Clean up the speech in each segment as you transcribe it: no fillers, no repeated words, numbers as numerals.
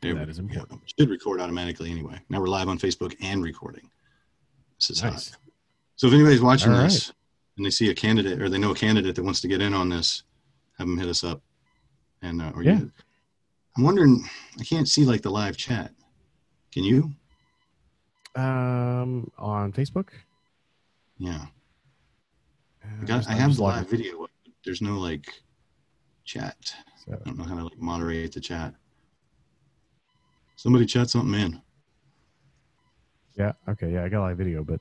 That is important. It should record automatically anyway. Now we're live on Facebook and recording. This is nice. Hot. So if anybody's watching this and they see a candidate or they know a candidate that wants to get in on this, have them hit us up. And or you, I'm wondering, I can't see like the live chat. Can you? On Facebook? Yeah. I have the live video. There's no like chat. So, I don't know how to like moderate the chat. Somebody chat something in. Yeah. Okay. Yeah. I got a live video, but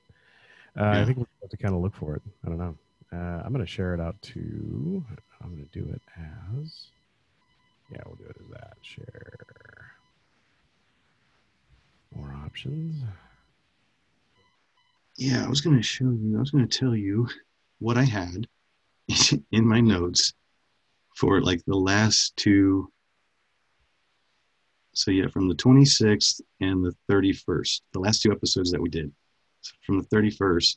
I think we'll have to kind of look for it. I don't know. I'm going to share it out to, I'm going to do it as, yeah, we'll do it as that. Share. More options. Yeah. I was going to tell you what I had in my notes for like the last two. So yeah, from the 26th and the 31st, the last two episodes that we did. So from the 31st,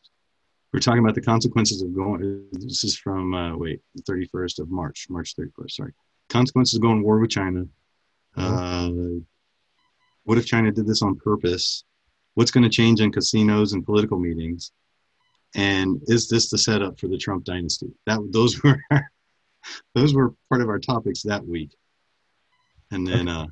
we're talking about the consequences of going, this is from, the 31st of March, March 31st, sorry. Consequences of going to war with China. What if China did this on purpose? What's going to change in casinos and political meetings? And is this the setup for the Trump dynasty? Those were part of our topics that week. And then,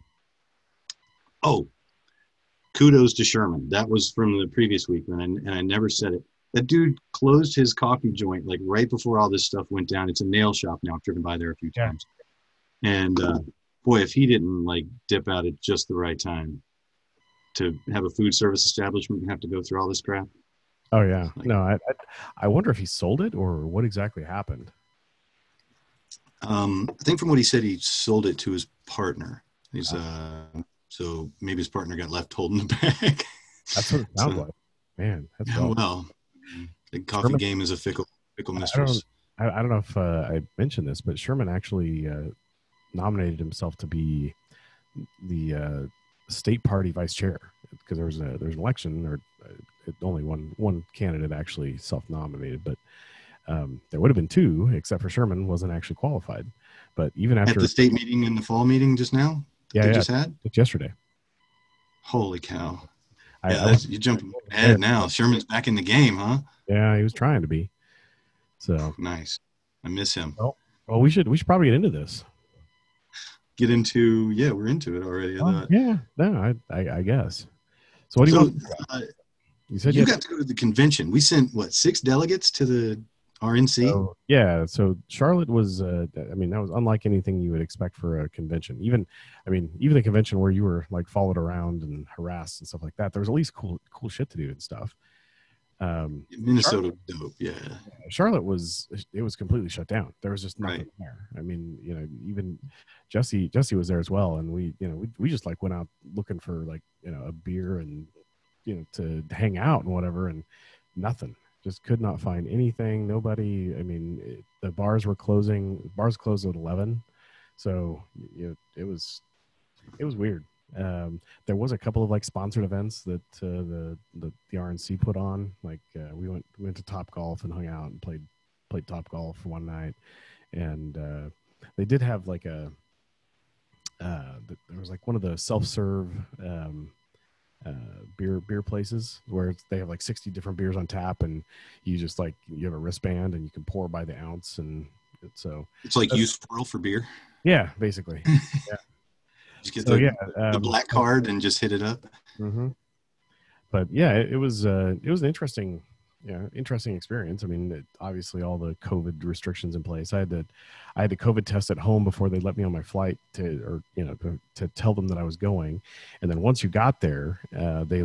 kudos to Sherman. That was from the previous week, and I never said it. That dude closed his coffee joint like right before all this stuff went down. It's a nail shop now. I've driven by there a few times. And boy, if he didn't like dip out at just the right time to have a food service establishment and have to go through all this crap. Oh yeah. Like, no, I wonder if he sold it or what exactly happened. I think from what he said, he sold it to his partner. He's so maybe his partner got left holding the bag. That's what it sounds like. Man, that's the coffee Sherman, game is a fickle mistress. I don't know if I mentioned this, but Sherman actually nominated himself to be the state party vice chair because there was an election, or only one candidate actually self-nominated, but there would have been two, except for Sherman wasn't actually qualified. But even after at the state meeting and the fall meeting just now. Just had it yesterday. Holy cow! You're jumping ahead now. Sherman's back in the game, huh? Yeah, he was trying to be. So nice. I miss him. Well, we should probably get into this. Get into we're into it already. I guess. So what do you want? You said you got to go to the convention. We sent 6 delegates to the RNC? So Charlotte was, that was unlike anything you would expect for a convention. Even the convention where you were like followed around and harassed and stuff like that, there was at least cool shit to do and stuff. Minnesota was dope, Charlotte was completely shut down. There was just nothing there. Even Jesse was there as well. And we just like went out looking for a beer and, to hang out and whatever, and nothing. Just could not find anything. Nobody. The bars were closing. Bars closed at 11, so it was weird. There was a couple of sponsored events that the RNC put on. We went to Top Golf and hung out and played Top Golf for one night, and they did have there was one of the self-serve beer places where they have 60 different beers on tap, and you just you have a wristband and you can pour by the ounce, and so it's you swirl for beer. Yeah, basically. Yeah. Just get the black card and just hit it up. Mm-hmm. But yeah, it was an interesting experience. Obviously all the COVID restrictions in place. I had to COVID test at home before they let me on my flight to tell them that I was going. And then once you got there, they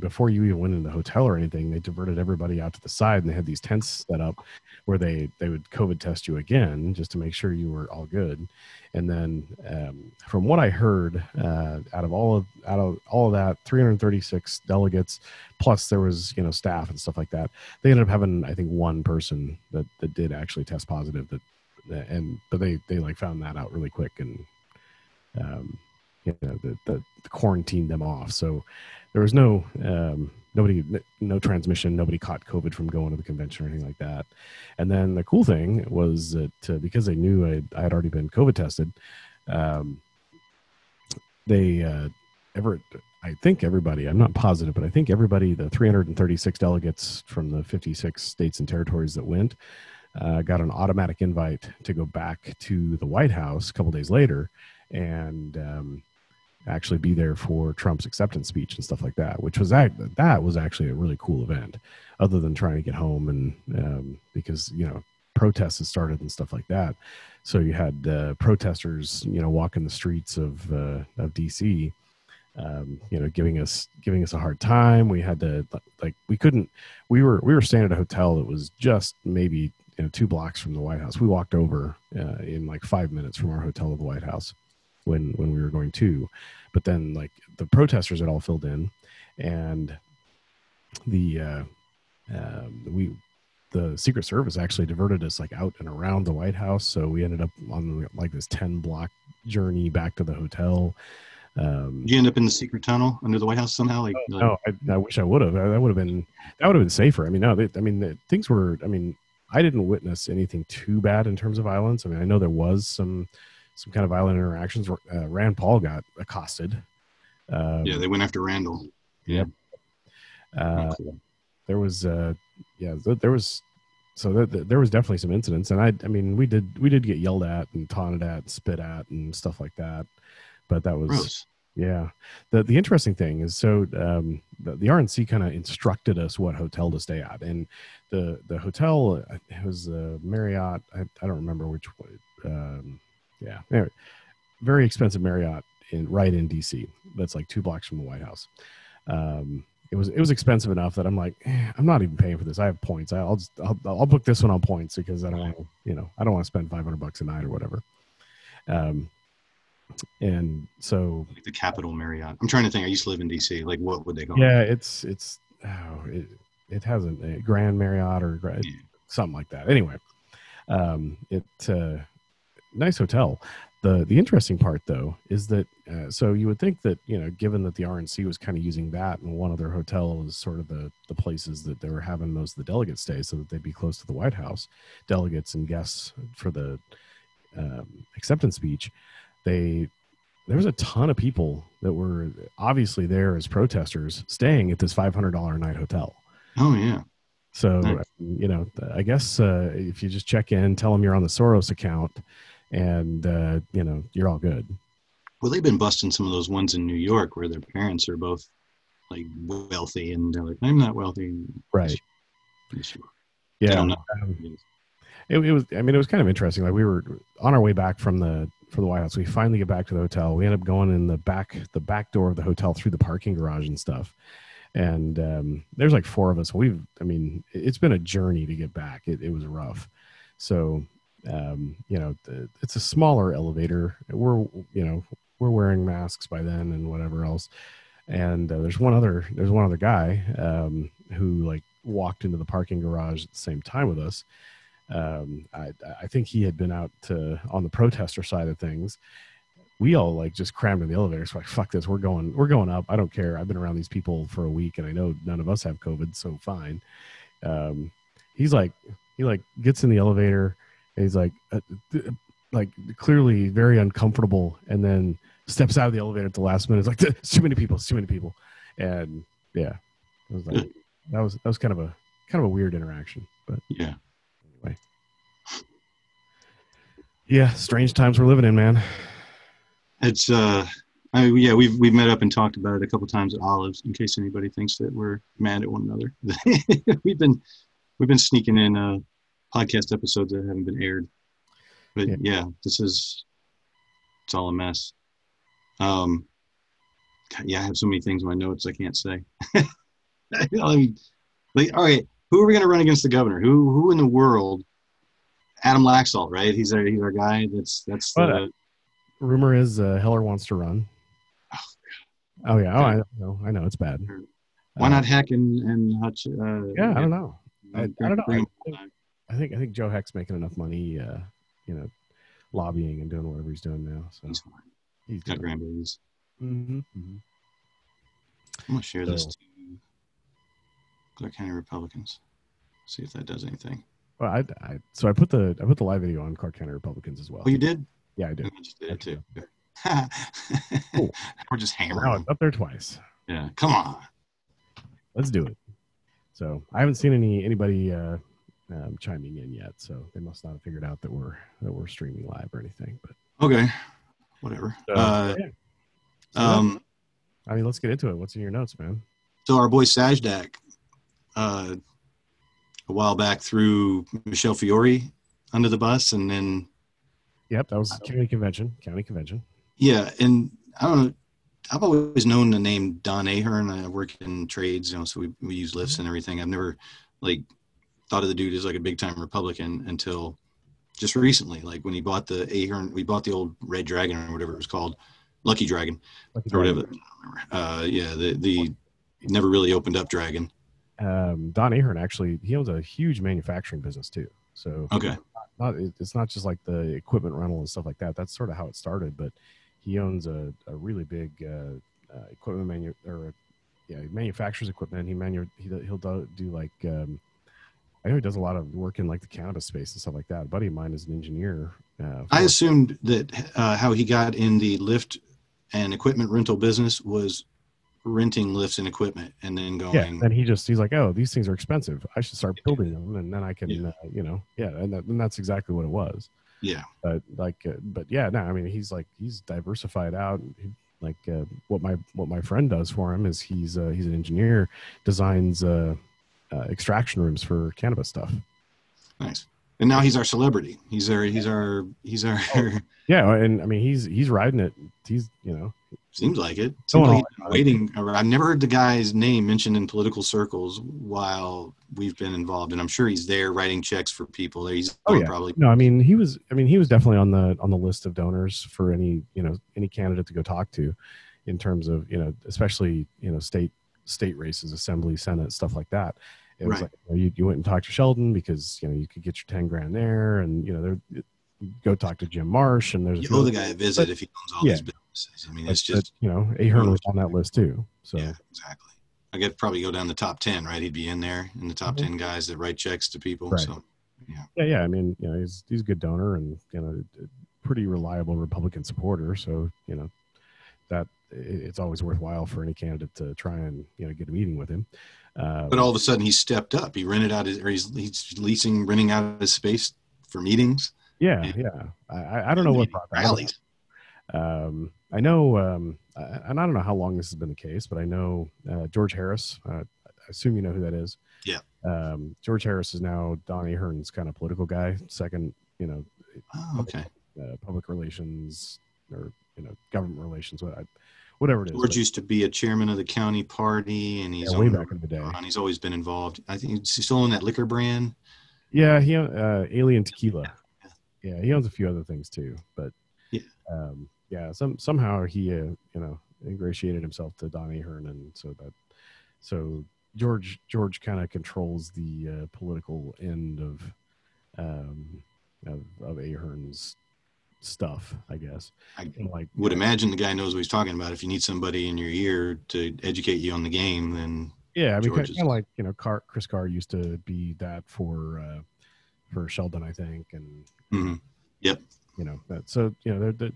before you even went in the hotel or anything, they diverted everybody out to the side, and they had these tents set up where they would COVID test you again just to make sure you were all good. And then from what I heard, out of all of that, 336 delegates, plus there was staff and stuff like that. They ended up having, I think, one person that did actually test positive. But they found that out really quick, and the quarantined them off. So there was no no transmission. Nobody caught COVID from going to the convention or anything like that. And then the cool thing was that because they knew I had already been COVID tested, they I think everybody, I'm not positive, but I think everybody, the 336 delegates from the 56 states and territories that went, got an automatic invite to go back to the White House a couple days later and actually be there for Trump's acceptance speech and stuff like that, which was that was actually a really cool event, other than trying to get home and because, you know, protests had started and stuff like that. So you had protesters, you know, walking the streets of DC, you know, giving us a hard time. We had to, like, we were staying at a hotel that was just maybe, you know, 2 blocks from the White House. We walked over in like 5 minutes from our hotel to the White House when we were going to, but then like the protesters had all filled in, and the Secret Service actually diverted us like out and around the White House. So we ended up on like this 10 block journey back to the hotel. Did you end up in the secret tunnel under the White House somehow? Like, no, I wish I would have. That would have been safer. I mean, no, things were, I mean, I didn't witness anything too bad in terms of violence. I mean, I know there was some kind of violent interactions. Rand Paul got accosted. Yeah, they went after Randall. Yeah. Cool. There was definitely some incidents, and I mean, we did get yelled at and taunted at, and spit at, and stuff like that. But that was gross. Yeah. The interesting thing is, so the RNC kind of instructed us what hotel to stay at, and the hotel, it was a Marriott. I don't remember which one. Yeah, anyway, very expensive Marriott right in DC. That's like 2 blocks from the White House. It was expensive enough that I'm like, I'm not even paying for this. I have points. I'll book this one on points, because I don't want to, you know, I don't want to spend $500 a night or whatever. And so like the Capitol Marriott. I'm trying to think. I used to live in DC. Like, what would they call? Yeah, it has a Grand Marriott or something like that. Anyway, nice hotel. The interesting part, though, is that so you would think that, you know, given that the RNC was kind of using that and one other hotel as sort of the places that they were having most of the delegates stay, so that they'd be close to the White House, delegates and guests for the acceptance speech. There was a ton of people that were obviously there as protesters staying at this $500 a night hotel. Oh, yeah. So, nice. You know, I guess if you just check in, tell them you're on the Soros account, and, you know, you're all good. Well, they've been busting some of those ones in New York where their parents are both like wealthy, and they're like, I'm not wealthy. Right. Yeah. I don't know. It was kind of interesting. Like, we were on our way back from the White House. We finally get back to the hotel. We end up going in the back door of the hotel through the parking garage and stuff. And there's like 4 of us. It's been a journey to get back. It was rough. So, you know, it's a smaller elevator. We're wearing masks by then and whatever else. And there's one other guy who like walked into the parking garage at the same time with us. I think he had been out on the protester side of things. We all like just crammed in the elevator. So like, fuck this, we're going up. I don't care. I've been around these people for a week, and I know none of us have COVID, so fine. He gets in the elevator, and he's like clearly very uncomfortable, and then steps out of the elevator at the last minute. It's like, it's too many people, and yeah, it was like that was kind of a weird interaction, but yeah. Anyway. Yeah, strange times we're living in, man. It's we've met up and talked about it a couple times at Olive's, in case anybody thinks that we're mad at one another. we've been sneaking in podcast episodes that haven't been aired, but yeah, it's all a mess. God, yeah, I have so many things in my notes I can't say. All right. Who are we going to run against the governor? Who in the world? Adam Laxalt, right? He's our guy. That's the rumor is Heller wants to run. Oh, God. Oh yeah. Oh, I know it's bad. Why not Heck and Hutch? I don't know. I don't know. I think Joe Heck's making enough money, you know, lobbying and doing whatever he's doing now. So he's fine. He's got grandbabies. Mm-hmm. Mm-hmm. I'm gonna share this too. Clark County Republicans. See if that does anything. Well, I put the live video on Clark County Republicans as well. Oh, you did? Yeah, I did. I just did it too. Cool. We're just hanging around. Up there twice. Yeah, come on. Let's do it. So I haven't seen anybody chiming in yet, so they must not have figured out that we're streaming live or anything. But okay, whatever. So, yeah. I mean, let's get into it. What's in your notes, man? So our boy Sajdak, a while back, threw Michelle Fiore under the bus, and then. Yep, that was the county convention. Yeah, and I don't know. I've always known the name Don Ahern. I work in trades, you know, so we use lifts and everything. I've never, like, thought of the dude as, like, a big-time Republican until just recently. Like, when he bought the Ahern, we bought the old Red Dragon or whatever it was called, Lucky Dragon. Whatever. Yeah, the never really opened up Dragon. Don Ahern, actually, he owns a huge manufacturing business, too. So okay. It's not just, like, the equipment rental and stuff like that. That's sort of how it started, but he owns a really big equipment he manufactures equipment. He'll do I know he does a lot of work in like the cannabis space and stuff like that. A buddy of mine is an engineer. I assumed that how he got in the lift and equipment rental business was renting lifts and equipment and then going. Yeah, and he's like, oh, these things are expensive. I should start building them, and then I can, and that's exactly what it was. Yeah. I mean, he's diversified out. Like what my friend does for him is he's an engineer, designs extraction rooms for cannabis stuff. Nice. And now he's our celebrity. He's our. Oh, yeah. And I mean, he's riding it. He's, you know, seems like it. Seems like he's waiting. I've never heard the guy's name mentioned in political circles while we've been involved, and I'm sure he's there writing checks for people. He's probably. No, I mean he was definitely on the list of donors for any candidate to go talk to, in terms of especially state races, assembly, senate, stuff like that. It was right. Like you went and talked to Sheldon because you could get your 10 grand there, and go talk to Jim Marsh, and there's you owe the guy a visit if he owns all these businesses. I mean, it's just Ahern was on that list too. So yeah, exactly. I could probably go down the top 10, right? He'd be in there in the top 10 guys that write checks to people. Right. So yeah. I mean, he's a good donor and pretty reliable Republican supporter. So that it's always worthwhile for any candidate to try and get a meeting with him. But all of a sudden, he stepped up. He rented out he's renting out his space for meetings. Yeah, yeah. I don't know what rallies. I know, and I don't know how long this has been the case, but I know George Harris. I assume you know who that is. Yeah. George Harris is now Don Ahern's kind of political guy, second, public relations or government relations. Whatever it is. George used to be a chairman of the county party, and he's way back in the day. And he's always been involved. I think he's still in that liquor brand. Yeah, he Alien Tequila. Yeah, he owns a few other things too, but yeah, somehow he ingratiated himself to Don Ahern, and so George kind of controls the political end of Ahern's stuff, I guess. I would imagine the guy knows what he's talking about. If you need somebody in your ear to educate you on the game, then yeah, I mean, kind of like Chris Carr used to be that for Sheldon, I think, and mm-hmm. Yep. They're the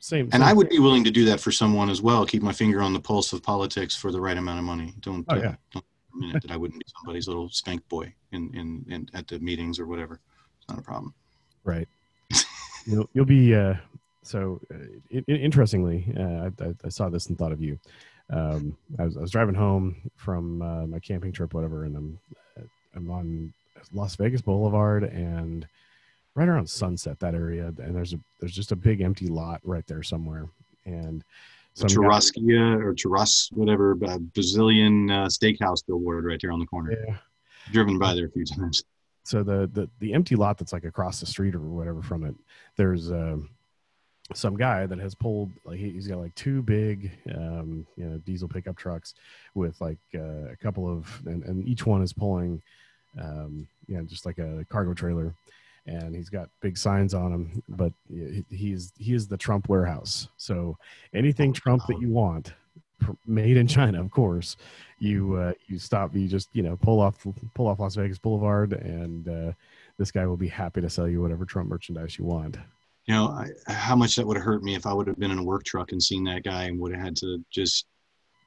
same. And I would be willing to do that for someone as well. Keep my finger on the pulse of politics for the right amount of money. Don't admit that I wouldn't be somebody's little spank boy in at the meetings or whatever. It's not a problem. Right. You'll be interestingly. I saw this and thought of you. I was driving home from my camping trip, whatever, and I'm on Las Vegas Boulevard and. Right around Sunset, that area, and there's just a big empty lot right there somewhere, and Brazilian steakhouse billboard right there on the corner. Yeah, driven by there a few times. So the empty lot that's like across the street or whatever from it, there's some guy that has pulled like he's got like two big diesel pickup trucks with like a couple of and each one is pulling just like a cargo trailer. And he's got big signs on him, but he is the Trump warehouse. So anything Trump that you want, made in China, of course, you stop, you just, pull off Las Vegas Boulevard, and this guy will be happy to sell you whatever Trump merchandise you want. you know, how much that would have hurt me if I would have been in a work truck and seen that guy and would have had to just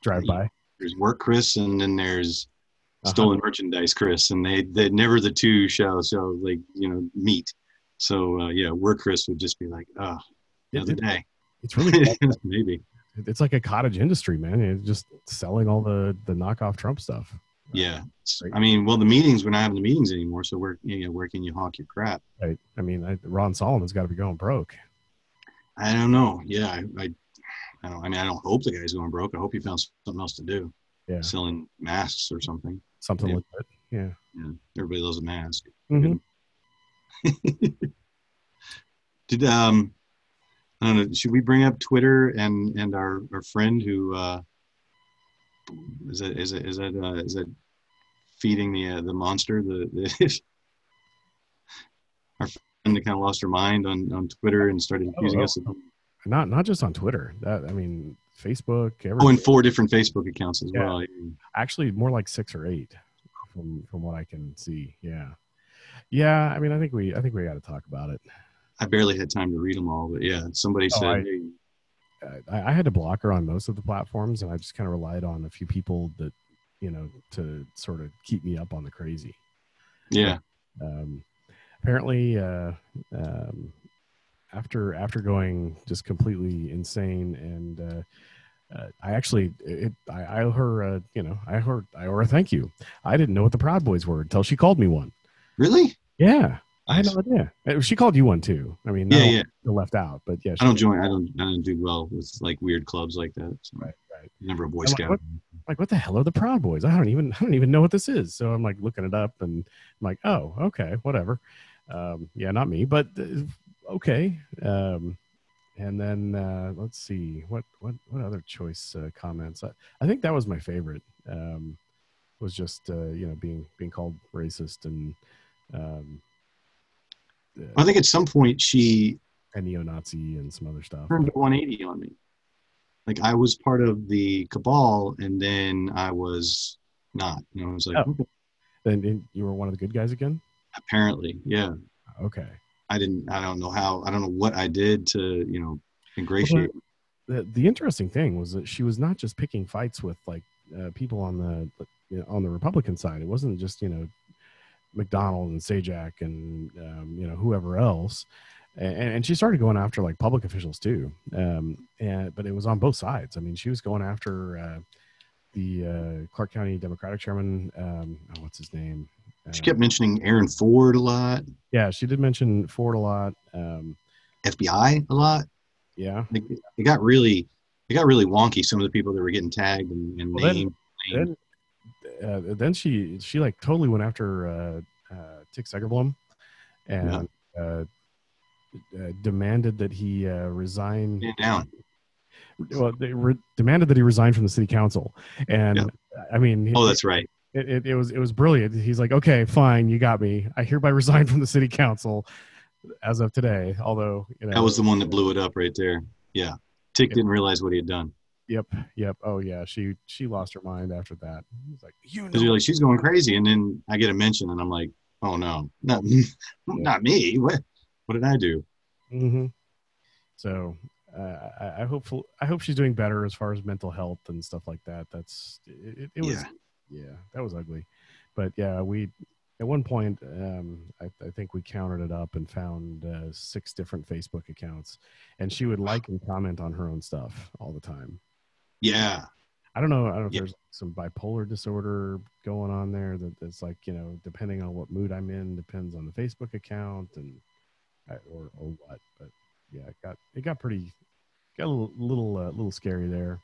drive by. There's work Chris, and then there's stolen merchandise Chris, and they never, the two shall like, you know, meet. So yeah, work Chris would just be like, oh, another day. It's really maybe it's like a cottage industry, man. It's just selling all the knockoff Trump stuff. Yeah. Right. I mean, well, the meetings, we're not having the meetings anymore. So where can you hawk your crap? Right. I mean, Ron Solomon's got to be going broke. I don't know. Yeah. I don't, I mean, I don't hope the guy's going broke. I hope he found something else to do. Yeah. Selling masks or something. Something like that. Yeah. Yeah. Everybody loves a mask. Mm-hmm. Did, I don't know. Should we bring up Twitter and our friend who, is that feeding the monster? The our friend that kind of lost her mind on Twitter and started accusing us. Not just on Twitter. I mean, Facebook. Everything. Oh, and 4 different Facebook accounts as well. Actually, more like 6 or 8, from what I can see. Yeah. I mean, I think we got to talk about it. I barely had time to read them all, but yeah, somebody said. I had to block her on most of the platforms, and I just kind of relied on a few people that, you know, to sort of keep me up on the crazy. Yeah. Apparently, after going just completely insane, and I owe her, you know, I owe her a thank you. I didn't know what the Proud Boys were until she called me one. Really? Yeah. I had no idea. She called you one too. I mean, you're left out, but yeah. I don't do well with like weird clubs like that. So right. Never a Boy Scout. Like, what the hell are the Proud Boys? I don't even know what this is. So I'm like looking it up, and I'm like, oh, okay, whatever. Yeah, not me, but okay. And then let's see what other choice comments. I think that was my favorite. Was just you know, being called racist and. I think at some point she and neo-Nazi and some other stuff turned 180 on me. Like I was part of the cabal, and then I was not. You know, I was like, oh. And you were one of the good guys again. Apparently, yeah. Okay. I don't know how. I don't know what I did to, you know, ingratiate. Well, the interesting thing was that she was not just picking fights with like people on the Republican side. It wasn't just, you know, McDonald and Sajdak and you know, whoever else, and she started going after like public officials too, but it was on both sides. I mean, she was going after the Clark County Democratic chairman. What's his name? She kept mentioning Aaron Ford a lot. Yeah, she did mention Ford a lot. FBI a lot. Yeah, it got really wonky. Some of the people that were getting tagged and named. Then she like totally went after Dick Segerblom and demanded that he resign. Get down. Well, they demanded that he resign from the city council, and I mean, that's right. It was brilliant. He's like, okay, fine, you got me. I hereby resign from the city council as of today. Although, you know, that was the one that blew it up right there. Yeah, Tick didn't realize what he had done. Yep. Oh yeah, she lost her mind after that. It's like, you know, you're like, she's going crazy, and then I get a mention, and I'm like, oh no, not me. What did I do? Mm-hmm. So I hope she's doing better as far as mental health and stuff like that. That was ugly, but yeah, we at one point I think we counted it up and found 6 different Facebook accounts, and she would like and comment on her own stuff all the time. Yeah. I don't know if there's some bipolar disorder going on there that's like, you know, depending on what mood I'm in, depends on the Facebook account and or what. But yeah, it got a little scary there.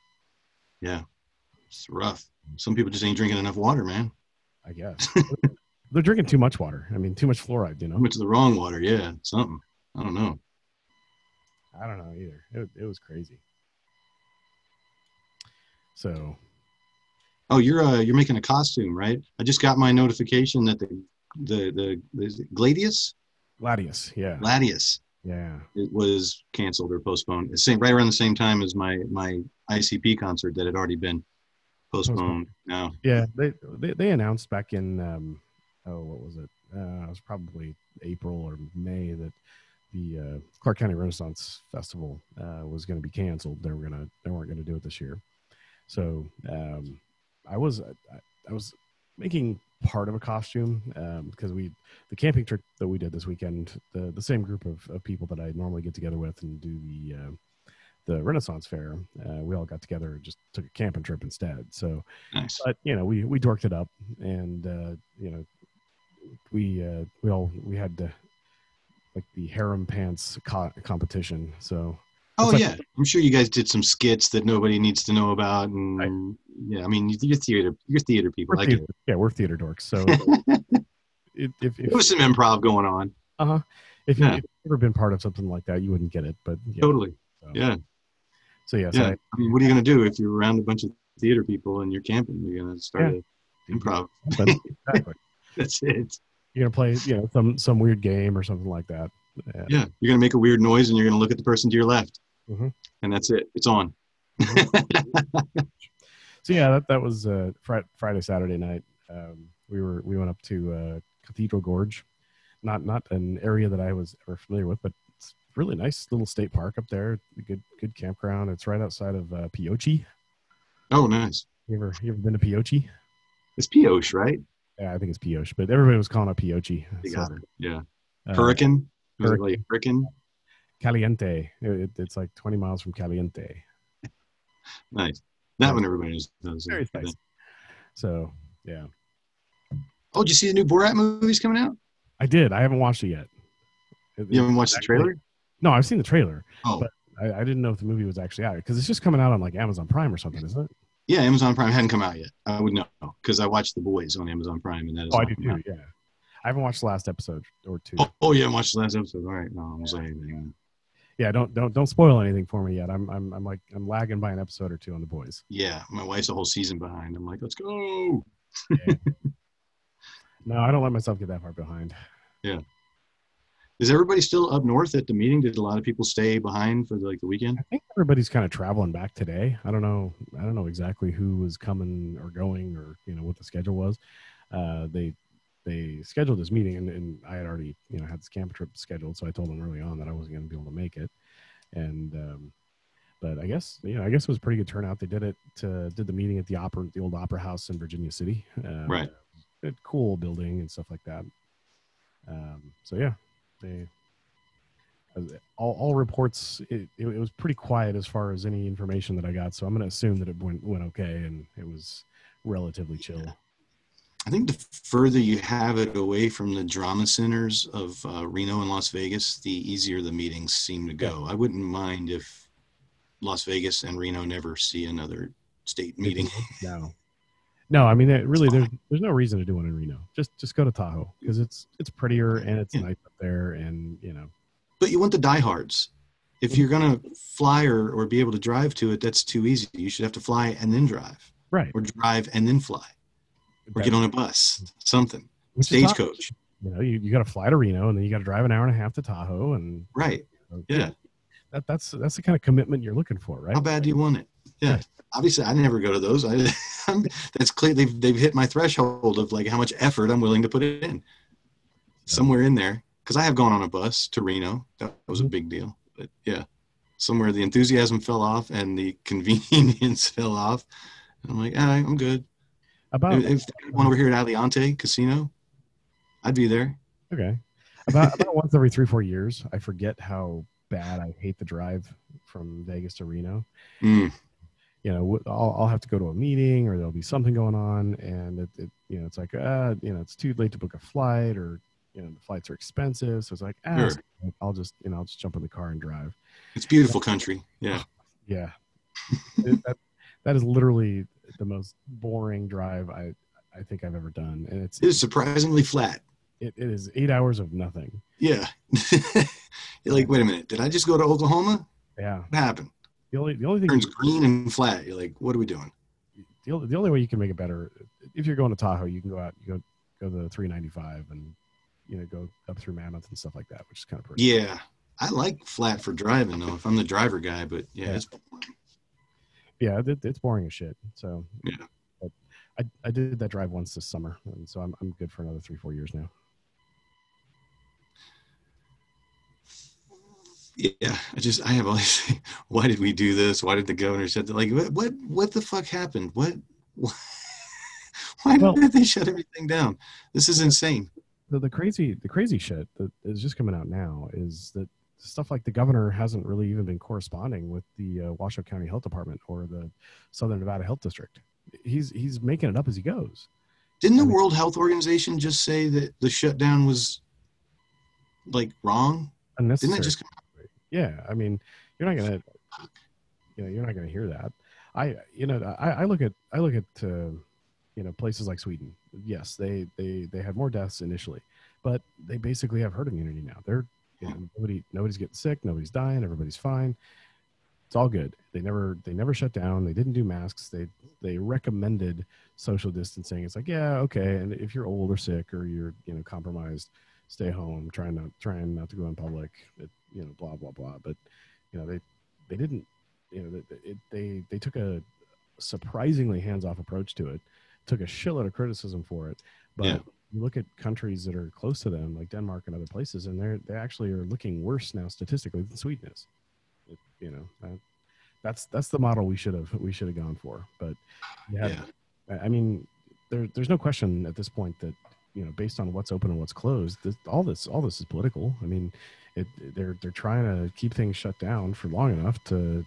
Yeah. It's rough. Some people just ain't drinking enough water, man. I guess. They're drinking too much water. I mean, too much fluoride, you know. Too much of the wrong water, yeah. Something. I don't know either. It was crazy. So, oh, you're making a costume, right? I just got my notification that the Gladius, yeah. Gladius, yeah. It was canceled or postponed. It's right around the same time as my ICP concert that had already been postponed. No. Yeah, they announced back in what was it? It was probably April or May that the Clark County Renaissance Festival was going to be canceled. They weren't going to do it this year. So I was making part of a costume because the camping trip that we did this weekend, the same group of people that I normally get together with and do the Renaissance Fair, we all got together and just took a camping trip instead. So, nice. But you know, we dorked it up, and you know, we had like the harem pants competition. So. Oh yeah, I'm sure you guys did some skits that nobody needs to know about, and yeah, I mean, you're theater people. Yeah, we're theater dorks, so if there was some improv going on. Uh-huh. If you've never been part of something like that, you wouldn't get it, but yeah. Totally. So, yeah. So yeah. So I mean, what are you going to do if you're around a bunch of theater people and you're camping? You're going to start improv. Exactly. That's it. You're going to play, you know, some weird game or something like that. Yeah, you're going to make a weird noise and you're going to look at the person to your left. Mm-hmm. And that's it. It's on. So yeah, that was Friday, Saturday night. We went up to Cathedral Gorge, not an area that I was ever familiar with, but it's a really nice little state park up there. Good campground. It's right outside of Pioche. Oh, nice. You ever been to Pioche? It's Pioche, right? Yeah, I think it's Pioche, but everybody was calling it Pioche. You got it. Yeah. Hurricane. Was it like Hurricane? Caliente. It's like 20 miles from Caliente. Nice. That one everybody knows. Very nice. So, yeah. Oh, did you see the new Borat movie's coming out? I did. I haven't watched it yet. You haven't watched the trailer? No, I've seen the trailer. Oh. But I didn't know if the movie was actually out because it's just coming out on like Amazon Prime or something, isn't it? Yeah, Amazon Prime hadn't come out yet. I would know because I watched The Boys on Amazon Prime, and that is. Oh, I did too. Yeah. I haven't watched the last episode or two. Oh yeah, I watched the last episode. All right, no, I was like, yeah, don't spoil anything for me yet. I'm lagging by an episode or two on The Boys. Yeah, my wife's a whole season behind. I'm like, let's go. Yeah. No, I don't let myself get that far behind. Yeah. Is everybody still up north at the meeting? Did a lot of people stay behind for like the weekend? I think everybody's kind of traveling back today. I don't know exactly who was coming or going or you know what the schedule was. They scheduled this meeting, and I had already, you know, had this camping trip scheduled, so I told them early on that I wasn't going to be able to make it. And, but I guess, you know, it was a pretty good turnout. They did the meeting at the old Opera House in Virginia City. Right. A cool building and stuff like that. So yeah, all reports. It was pretty quiet as far as any information that I got. So I'm going to assume that it went okay, and it was relatively chill. Yeah. I think the further you have it away from the drama centers of Reno and Las Vegas, the easier the meetings seem to go. I wouldn't mind if Las Vegas and Reno never see another state meeting. No, I mean, really, there's no reason to do one in Reno. Just go to Tahoe because it's prettier and it's nice up there, and you know. But you want the diehards. If you're gonna fly or be able to drive to it, that's too easy. You should have to fly and then drive, right? Or drive and then fly. Or get on a bus, something. Stagecoach. You know, you got to fly to Reno, and then you got to drive an hour and a half to Tahoe, and right, yeah. That's the kind of commitment you're looking for, right? How bad do you want it? Yeah. Right. Obviously, I never go to those. That's clear. They've hit my threshold of like how much effort I'm willing to put in. Somewhere in there, because I have gone on a bus to Reno. That was a big deal, but yeah, somewhere the enthusiasm fell off and the convenience fell off. And I'm like, all right, I'm good. If they went over here at Aliante Casino, I'd be there. Okay. About once every 3-4 years, I forget how bad I hate the drive from Vegas to Reno. Mm. You know, I'll have to go to a meeting, or there'll be something going on, and it you know, it's like you know, it's too late to book a flight, or you know, the flights are expensive, so it's like sure. I'll just jump in the car and drive. It's beautiful country. Yeah. Yeah. That is literally the most boring drive I think I've ever done, and it is surprisingly flat. It is 8 hours of nothing. Yeah. You're like, wait a minute, did I just go to Oklahoma? Yeah. What happened? The only thing turns green and flat. You're like, what are we doing? The only way you can make it better, if you're going to Tahoe, you can go out, you go to the 395, and you know, go up through Mammoth and stuff like that, which is kind of pretty. Yeah, cool. I like flat for driving though. If I'm the driver guy, but yeah. It's boring. Yeah, it's boring as shit. So yeah, but I did that drive once this summer, and so I'm good for another 3-4 years now. yeah, I have all these things. Why did we do this? Why did the governor said that? Like, what the fuck happened? What why did they shut everything down? This is insane. The crazy shit that is just coming out now is that stuff like the governor hasn't really even been corresponding with the Washoe County Health Department or the Southern Nevada Health District. He's making it up as he goes. Didn't the World Health Organization just say that the shutdown was like wrong? Unnecessary. Didn't it just come out? Yeah, I mean, you're not gonna hear that. I look at places like Sweden. Yes, they had more deaths initially, but they basically have herd immunity now. Nobody's getting sick, nobody's dying, everybody's fine. It's all good. They never shut down. They didn't do masks. They recommended social distancing. It's like, yeah, okay. And if you're old or sick or you're compromised, stay home. Trying not to go in public. Blah blah blah. But they didn't. They took a surprisingly hands-off approach to it. Took a shitload of criticism for it. But you look at countries that are close to them, like Denmark and other places, and they actually are looking worse now statistically than Sweden is. That's the model we should have gone for. But I mean, there's no question at this point that based on what's open and what's closed, all this is political. I mean, they're trying to keep things shut down for long enough to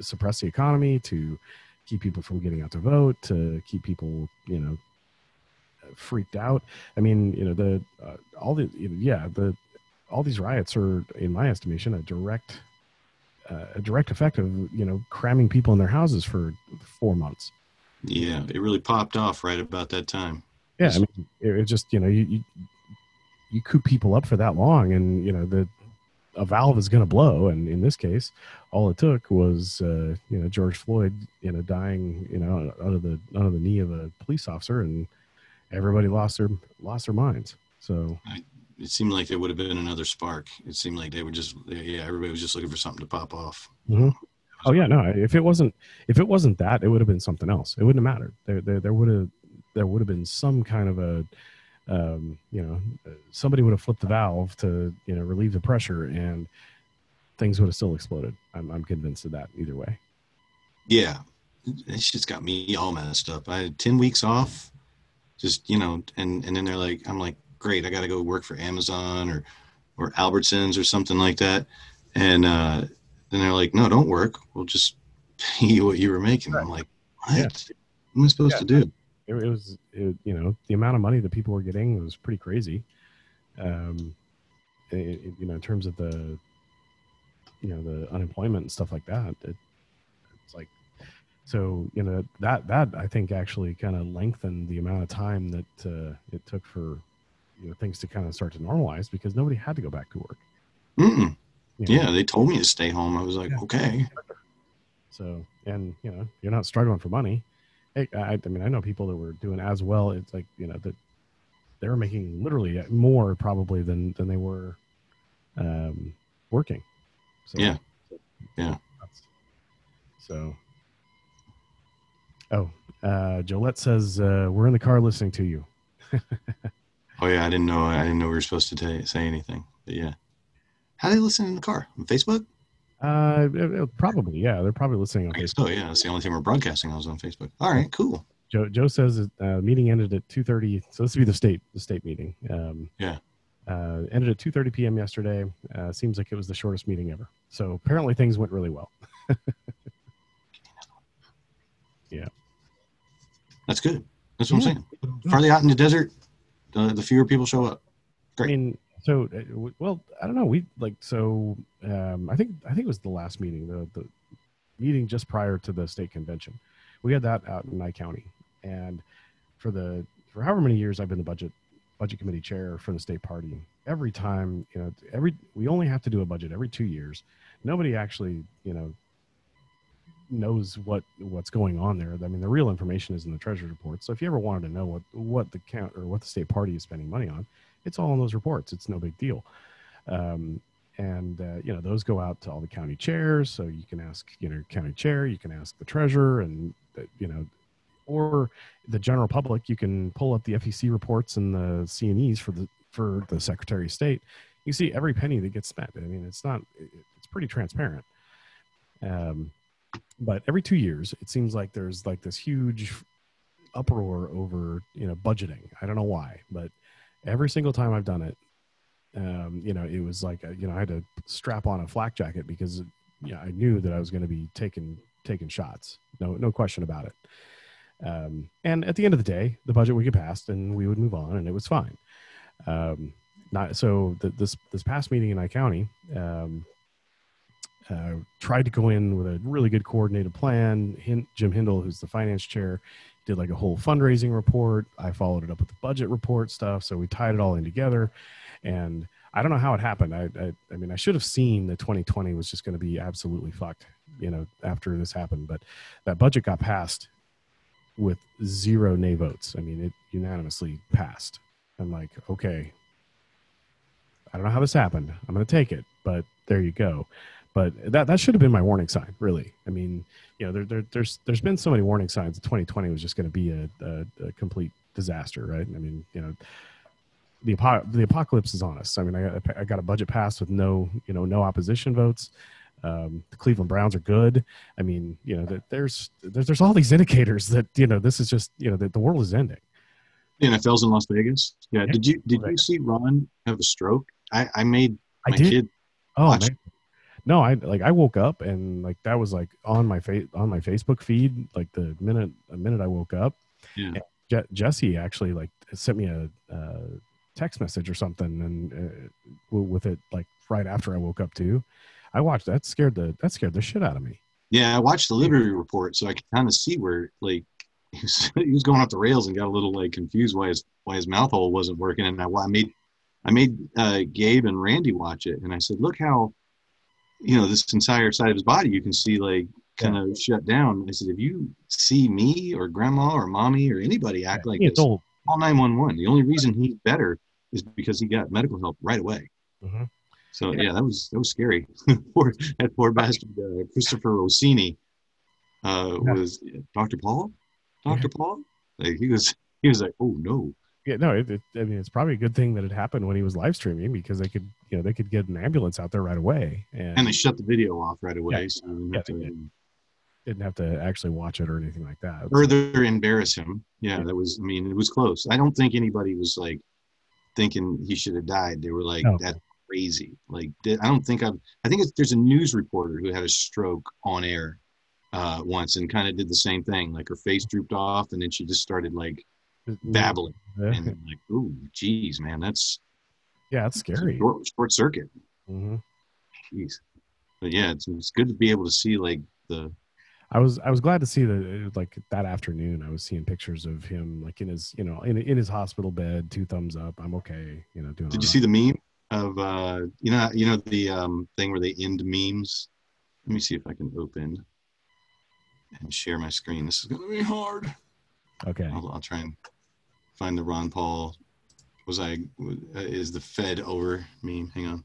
suppress the economy, to keep people from getting out to vote, to keep people freaked out. I mean, all these riots are, in my estimation, a direct effect of cramming people in their houses for 4 months. Yeah, it really popped off right about that time. Yeah, I mean, it just you coop people up for that long, and a valve is going to blow. And in this case, all it took was George Floyd dying under the knee of a police officer, and everybody lost their minds. So. It seemed like there would have been another spark. It seemed like everybody was just looking for something to pop off. Mm-hmm. Oh yeah, no. If it wasn't that, it would have been something else. It wouldn't have mattered. There would have been some kind of a, somebody would have flipped the valve to relieve the pressure, and things would have still exploded. I'm convinced of that either way. Yeah, that shit's got me all messed up. I had 10 weeks off, just and then they're like, I'm like, great, I got to go work for Amazon or Albertsons or something like that. And then they're like, no, don't work. We'll just pay you what you were making. Right. I'm like, what? Yeah. What am I supposed to do? It was the amount of money that people were getting was pretty crazy. In terms of the, the unemployment and stuff like that, it's like, so, that I think actually kind of lengthened the amount of time that it took for, things to kind of start to normalize, because nobody had to go back to work. Mm-mm. Yeah, they told me to stay home. I was like, okay. So, and you're not struggling for money. I mean, I know people that were doing as well. It's like, that they were making literally more probably than they were working. So, yeah. So, Gillette says we're in the car listening to you. Oh yeah, I didn't know we were supposed to say anything. But yeah, how do they listen in the car? On Facebook? Probably. Yeah, they're probably listening on Facebook. Oh yeah, that's the only thing we're broadcasting. I was on Facebook. All right, cool. Joe says that, meeting ended at 2:30. So this would be the state meeting. Ended at 2:30 p.m. yesterday. Seems like it was the shortest meeting ever. So apparently things went really well. Yeah, that's good. That's what I'm saying. Farther out in the desert, the fewer people show up. Great. I mean, so, well, I don't know. We like, so I think it was the last meeting, the meeting just prior to the state convention. We had that out in Nye County. And for however many years I've been the budget committee chair for the state party, every time, we only have to do a budget every 2 years. Nobody actually, knows what's going on there. I mean, the real information is in the treasury report. So if you ever wanted to know what the count or what the state party is spending money on, it's all in those reports. It's no big deal. Those go out to all the county chairs. So you can ask, county chair, you can ask the treasurer, and or the general public. You can pull up the FEC reports and the CNEs for the Secretary of State. you see every penny that gets spent. I mean, it's not, it's pretty transparent. But every 2 years, it seems like there's like this huge uproar over, you know, budgeting. I don't know why, but every single time I've done it, you know, it was like, you know, I had to strap on a flak jacket because, you know, I knew that I was going to be taking shots. No question about it. And at the end of the day, the budget would get passed and we would move on and it was fine. Not so this past meeting in I County, tried to go in with a really good coordinated plan. Jim Hindle, who's the finance chair, did like a whole fundraising report. I followed it up with the budget report stuff. So we tied it all in together. And I don't know how it happened. I mean, I should have seen that 2020 was just going to be absolutely fucked, you know, after this happened. But that budget got passed with 0 nay votes. I mean, it unanimously passed. I'm like, okay, I don't know how this happened. I'm going to take it, but there you go. But that should have been my warning sign, really. I mean, you know, there's been so many warning signs that 2020 was just going to be a complete disaster, right? I mean, you know, the apocalypse is on us. I mean, I got a budget passed with no opposition votes. The Cleveland Browns are good. I mean, you know, there's all these indicators that, you know, this is just, you know, that the world is ending. The NFL's in Las Vegas. Yeah. Did you see Ron have a stroke? I made my kid. Oh, watch. Man. No, I woke up and like that was like on my Facebook feed like the minute I woke up. Yeah. Jesse actually like sent me a text message or something, and with it like right after I woke up too. I watched that. Scared the shit out of me. Yeah, I watched the Liberty Report, so I could kind of see where like he was going off the rails and got a little like confused why his mouth hole wasn't working. And I made Gabe and Randy watch it, and I said, look how, you know, this entire side of his body you can see like kind of shut down. I said, if you see me or grandma or mommy or anybody act like this, call 911. The only reason he's better is because he got medical help right away. Mm-hmm. So yeah, that was scary. That poor bastard, Christopher Rossini, was Dr. Paul. Dr. Paul, like he was like, oh no. Yeah, no. I mean, it's probably a good thing that it happened when he was live streaming because they could get an ambulance out there right away, and they shut the video off right away. Yeah, so didn't have to actually watch it or anything like that. Further embarrass him. Yeah, that was. I mean, it was close. I don't think anybody was like thinking he should have died. They were like, no. That's crazy. Like, I think there's a news reporter who had a stroke on air once and kind of did the same thing. Like her face drooped off, and then she just started like babbling. Yeah. And I'm like, ooh, geez, man, that's scary. Short circuit. Mm-hmm. Jeez. But yeah, it's good to be able to see like the. I was glad to see that like that afternoon. I was seeing pictures of him like in his, you know, in his hospital bed, 2 thumbs up. I'm okay, you know. Doing. Did you see the meme of you know the thing where they end memes? Let me see if I can open and share my screen. This is gonna be hard. Okay. I'll try and find the Ron Paul. Is the Fed over meme? Hang on.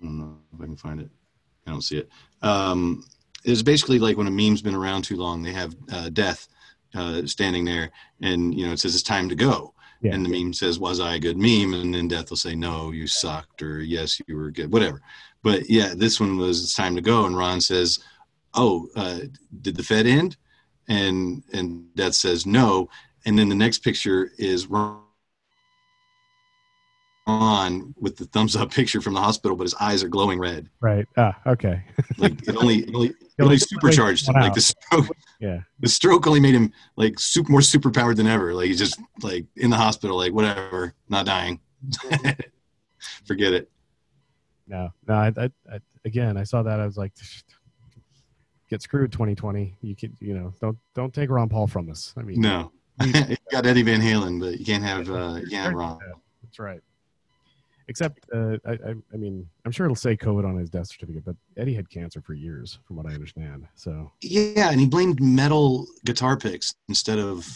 I don't know if I can find it. I don't see it. It's basically like when a meme's been around too long, they have death standing there, and you know it says it's time to go. Yeah. And the meme says, was I a good meme? And then death will say, no, you sucked, or yes, you were good, whatever. But yeah, this one was, it's time to go. And Ron says, did the Fed end? And death says, no. And then the next picture is Ron with the thumbs up picture from the hospital, but his eyes are glowing red. Right. Okay. Like it only supercharged him. Like the stroke. Yeah. The stroke only made him like more superpowered than ever. Like he's just like in the hospital, like whatever, not dying. Forget it. No. I again, I saw that. I was like, get screwed, 2020. You can, you know, don't take Ron Paul from us. I mean, no. You got Eddie Van Halen, but you can't have Ron. That's right. Except, I mean, I'm sure it'll say COVID on his death certificate, but Eddie had cancer for years, from what I understand. So yeah, and he blamed metal guitar picks instead of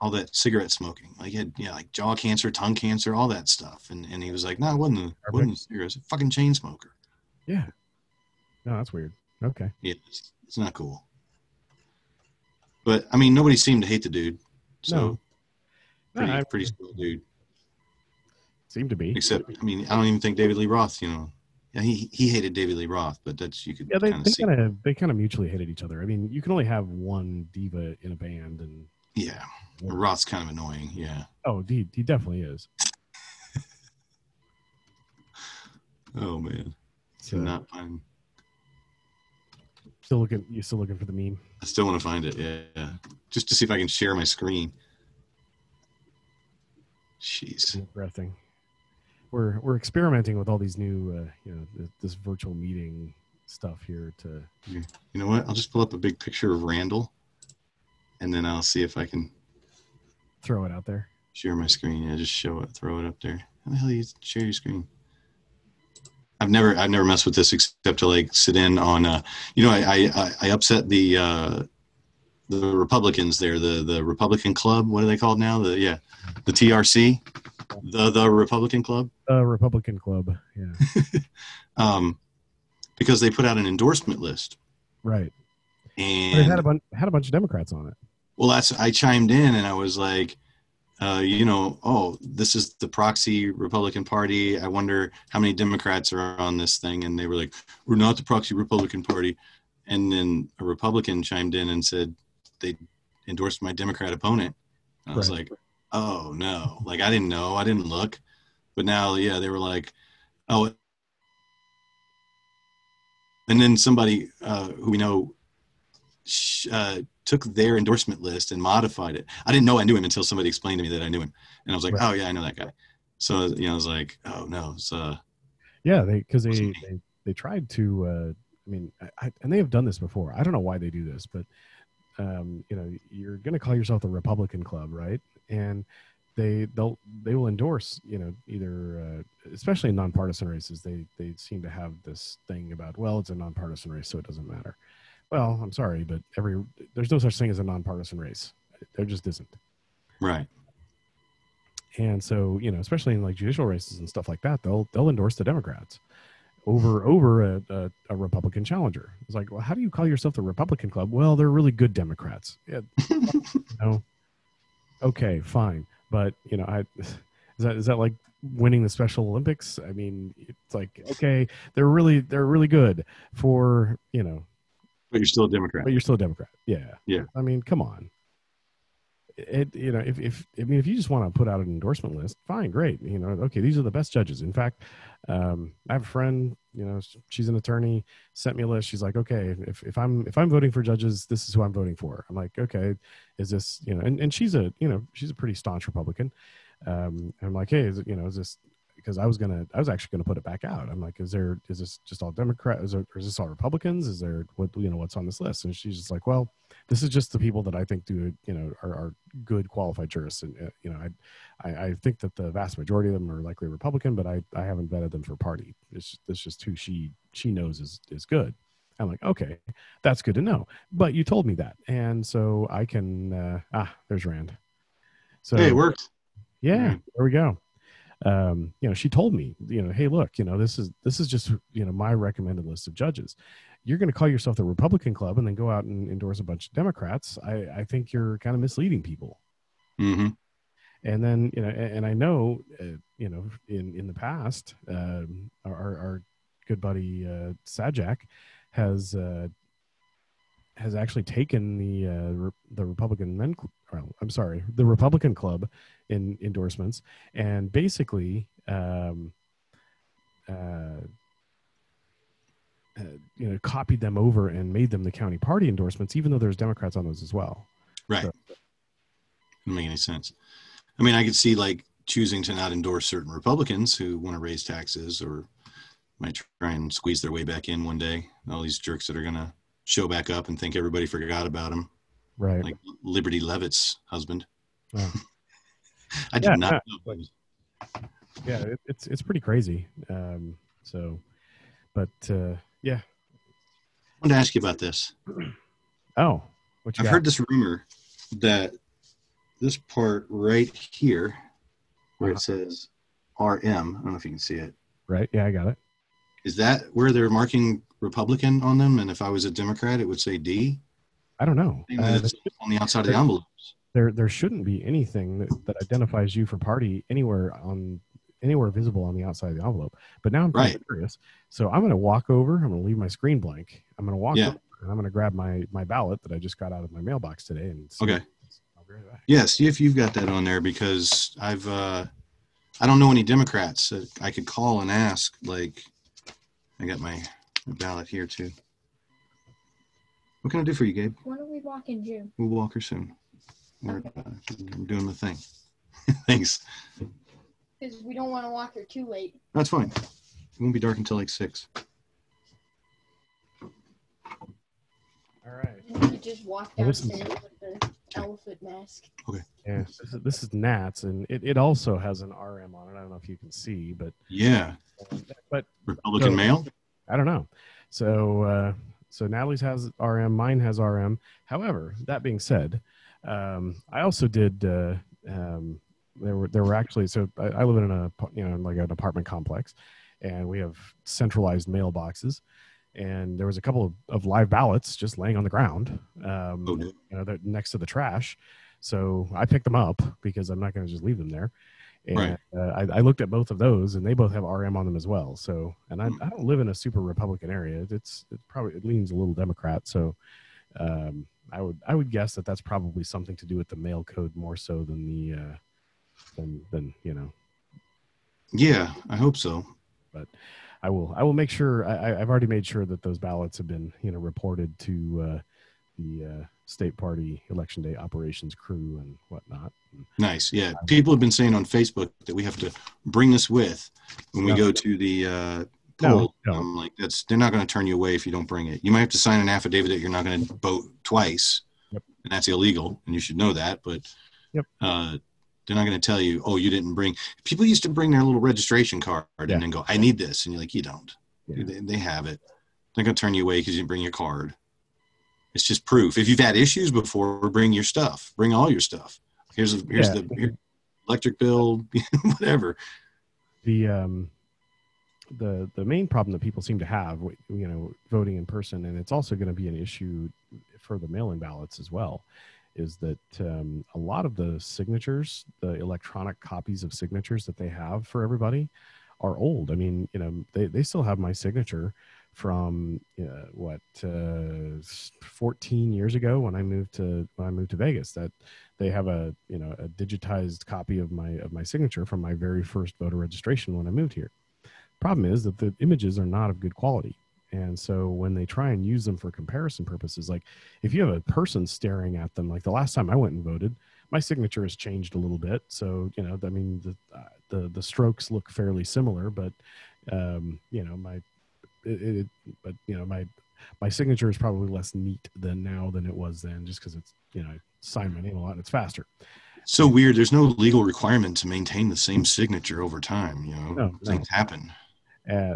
all that cigarette smoking. Like he had, yeah, like jaw cancer, tongue cancer, all that stuff. And he was like, no, it wasn't the cigarette. It was a fucking chain smoker. Yeah. No, that's weird. Okay. Yeah, it's not cool. But I mean, nobody seemed to hate the dude. So. No. Pretty cool dude. Seemed to be. Except, I mean, I don't even think David Lee Roth, you know. Yeah, he hated David Lee Roth, but that's they kind of mutually hated each other. I mean, you can only have one diva in a band, and yeah, Roth's kind of annoying. Yeah. Oh, he definitely is. Oh man, cannot find. You're still looking for the meme? I still want to find it. Yeah, just to see if I can share my screen. Jeez. Interesting. We're experimenting with all these new, this virtual meeting stuff here. You know what? I'll just pull up a big picture of Randall, and then I'll see if I can throw it out there. Share my screen. Yeah, just throw it up there. How the hell do you share your screen? I've never messed with this except to like sit in on. I upset the Republicans there. The Republican Club. What are they called now? The TRC. The Republican Club? Republican Club, yeah. Because they put out an endorsement list. Right. And but it had a bunch of Democrats on it. Well, I chimed in and I was like, this is the proxy Republican Party. I wonder how many Democrats are on this thing. And they were like, we're not the proxy Republican Party. And then a Republican chimed in and said they endorsed my Democrat opponent. And I was like, oh no, like I didn't know, I didn't look. But now, yeah, they were like, oh. And then somebody who we know took their endorsement list and modified it. I didn't know I knew him until somebody explained to me that I knew him. And I was like, oh yeah, I know that guy. So, you know, I was like, oh no. Yeah, because they tried to, and they have done this before. I don't know why they do this, but you're going to call yourself the Republican Club, right? And they will endorse, either, especially in nonpartisan races, they seem to have this thing about, well, it's a nonpartisan race, so it doesn't matter. Well, I'm sorry, but there's no such thing as a nonpartisan race. There just isn't. Right. And so, especially in like judicial races and stuff like that, they'll endorse the Democrats over a Republican challenger. It's like, well, how do you call yourself the Republican Club? Well, they're really good Democrats. Yeah. No. Okay, fine, but is that like winning the Special Olympics? I mean, it's like, okay, they're really good for But you're still a Democrat. Yeah. Yeah. I mean, come on. If you just want to put out an endorsement list, fine, great. Okay, these are the best judges. In fact, I have a friend. She's an attorney. Sent me a list. She's like, okay, if I'm voting for judges, this is who I'm voting for. I'm like, okay, is this And she's a pretty staunch Republican. And I'm like, hey, is this? Because I was actually gonna put it back out. I'm like, is this just all Democrats? Is this all Republicans? Is there what's on this list? And she's just like, well, this is just the people that I think are good qualified jurists. And I think that the vast majority of them are likely Republican, but I haven't vetted them for party. It's just who she knows is good. I'm like, okay, that's good to know. But you told me that, and so I can. There's Rand. So hey, it worked. Yeah, there we go. She told me, hey, look, this is just, my recommended list of judges. You're going to call yourself the Republican Club and then go out and endorse a bunch of Democrats. I think you're kind of misleading people. Mm-hmm. And then, and I know, in the past, our good buddy, Sajdak has actually taken the Republican the Republican Club in endorsements, and basically, copied them over and made them the county party endorsements, even though there's Democrats on those as well. Right. So, doesn't make any sense. I mean, I could see like choosing to not endorse certain Republicans who want to raise taxes or might try and squeeze their way back in one day. All these jerks that are gonna show back up and think everybody forgot about him. Right. Like Liberty Levitt's husband. Oh. I did not know. Yeah, it's pretty crazy. Yeah. I wanted to ask you about this. Oh. I've heard this rumor that this part right here where it says RM, I don't know if you can see it. Right. Yeah, I got it. Is that where they're marking Republican on them? And if I was a Democrat, it would say D? I don't know. It's on the outside of the envelopes. there shouldn't be anything that identifies you for party anywhere visible on the outside of the envelope. But now I'm curious. So I'm going to walk over. I'm going to leave my screen blank. I'm going to walk over, and I'm going to grab my ballot that I just got out of my mailbox today. And see. Okay. I'll be right back. Yeah, see if you've got that on there, because I don't know any Democrats that I could call and ask. Like, I got my ballot here, too. What can I do for you, Gabe? Why don't we walk in June? We'll walk her soon. We're doing the thing. Thanks. Because we don't want to walk her too late. That's fine. It won't be dark until like 6. All right. And you could just walk downstairs with the elephant mask. Okay. Yeah. This is Nat's, and it also has an RM on it. I don't know if you can see, but yeah. But Republican mail? I don't know. So Natalie's has RM. Mine has RM. However, that being said, I also did. There were actually. So I live in an apartment complex, and we have centralized mailboxes. And there was a couple of live ballots just laying on the ground, next to the trash. So I picked them up because I'm not going to just leave them there. And I looked at both of those, and they both have RM on them as well. So, and I don't live in a super Republican area. It probably leans a little Democrat. So, I would guess that's probably something to do with the mail code more so than than you know. Yeah, I hope so. But I will make sure. I've already made sure that those ballots have been reported to the state party election day operations crew and whatnot. Nice. Yeah, people have been saying on Facebook that we have to bring this with when we go to the. No. I'm like, they're not going to turn you away if you don't bring it. You might have to sign an affidavit that you're not going to vote twice, and that's illegal, and you should know that. But they're not going to tell you, oh, you didn't bring. People used to bring their little registration card and then go, I need this, and you're like, you don't. Yeah. They have it. They're going to turn you away because you didn't bring your card. It's just proof. If you've had issues before, bring your stuff. Bring all your stuff. Here's the electric bill, whatever. The main problem that people seem to have, voting in person, and it's also going to be an issue for the mail-in ballots as well, is that a lot of the signatures, the electronic copies of signatures that they have for everybody, are old. I mean, they still have my signature from 14 years ago when I moved to Vegas. That they have a digitized copy of my signature from my very first voter registration when I moved here. Problem is that the images are not of good quality. And so when they try and use them for comparison purposes, like if you have a person staring at them, like the last time I went and voted, my signature has changed a little bit. So, the strokes look fairly similar, but, my signature is probably less neat than it was then, just because it's, I sign my name a lot and it's faster. So weird. There's no legal requirement to maintain the same signature over time, things happen.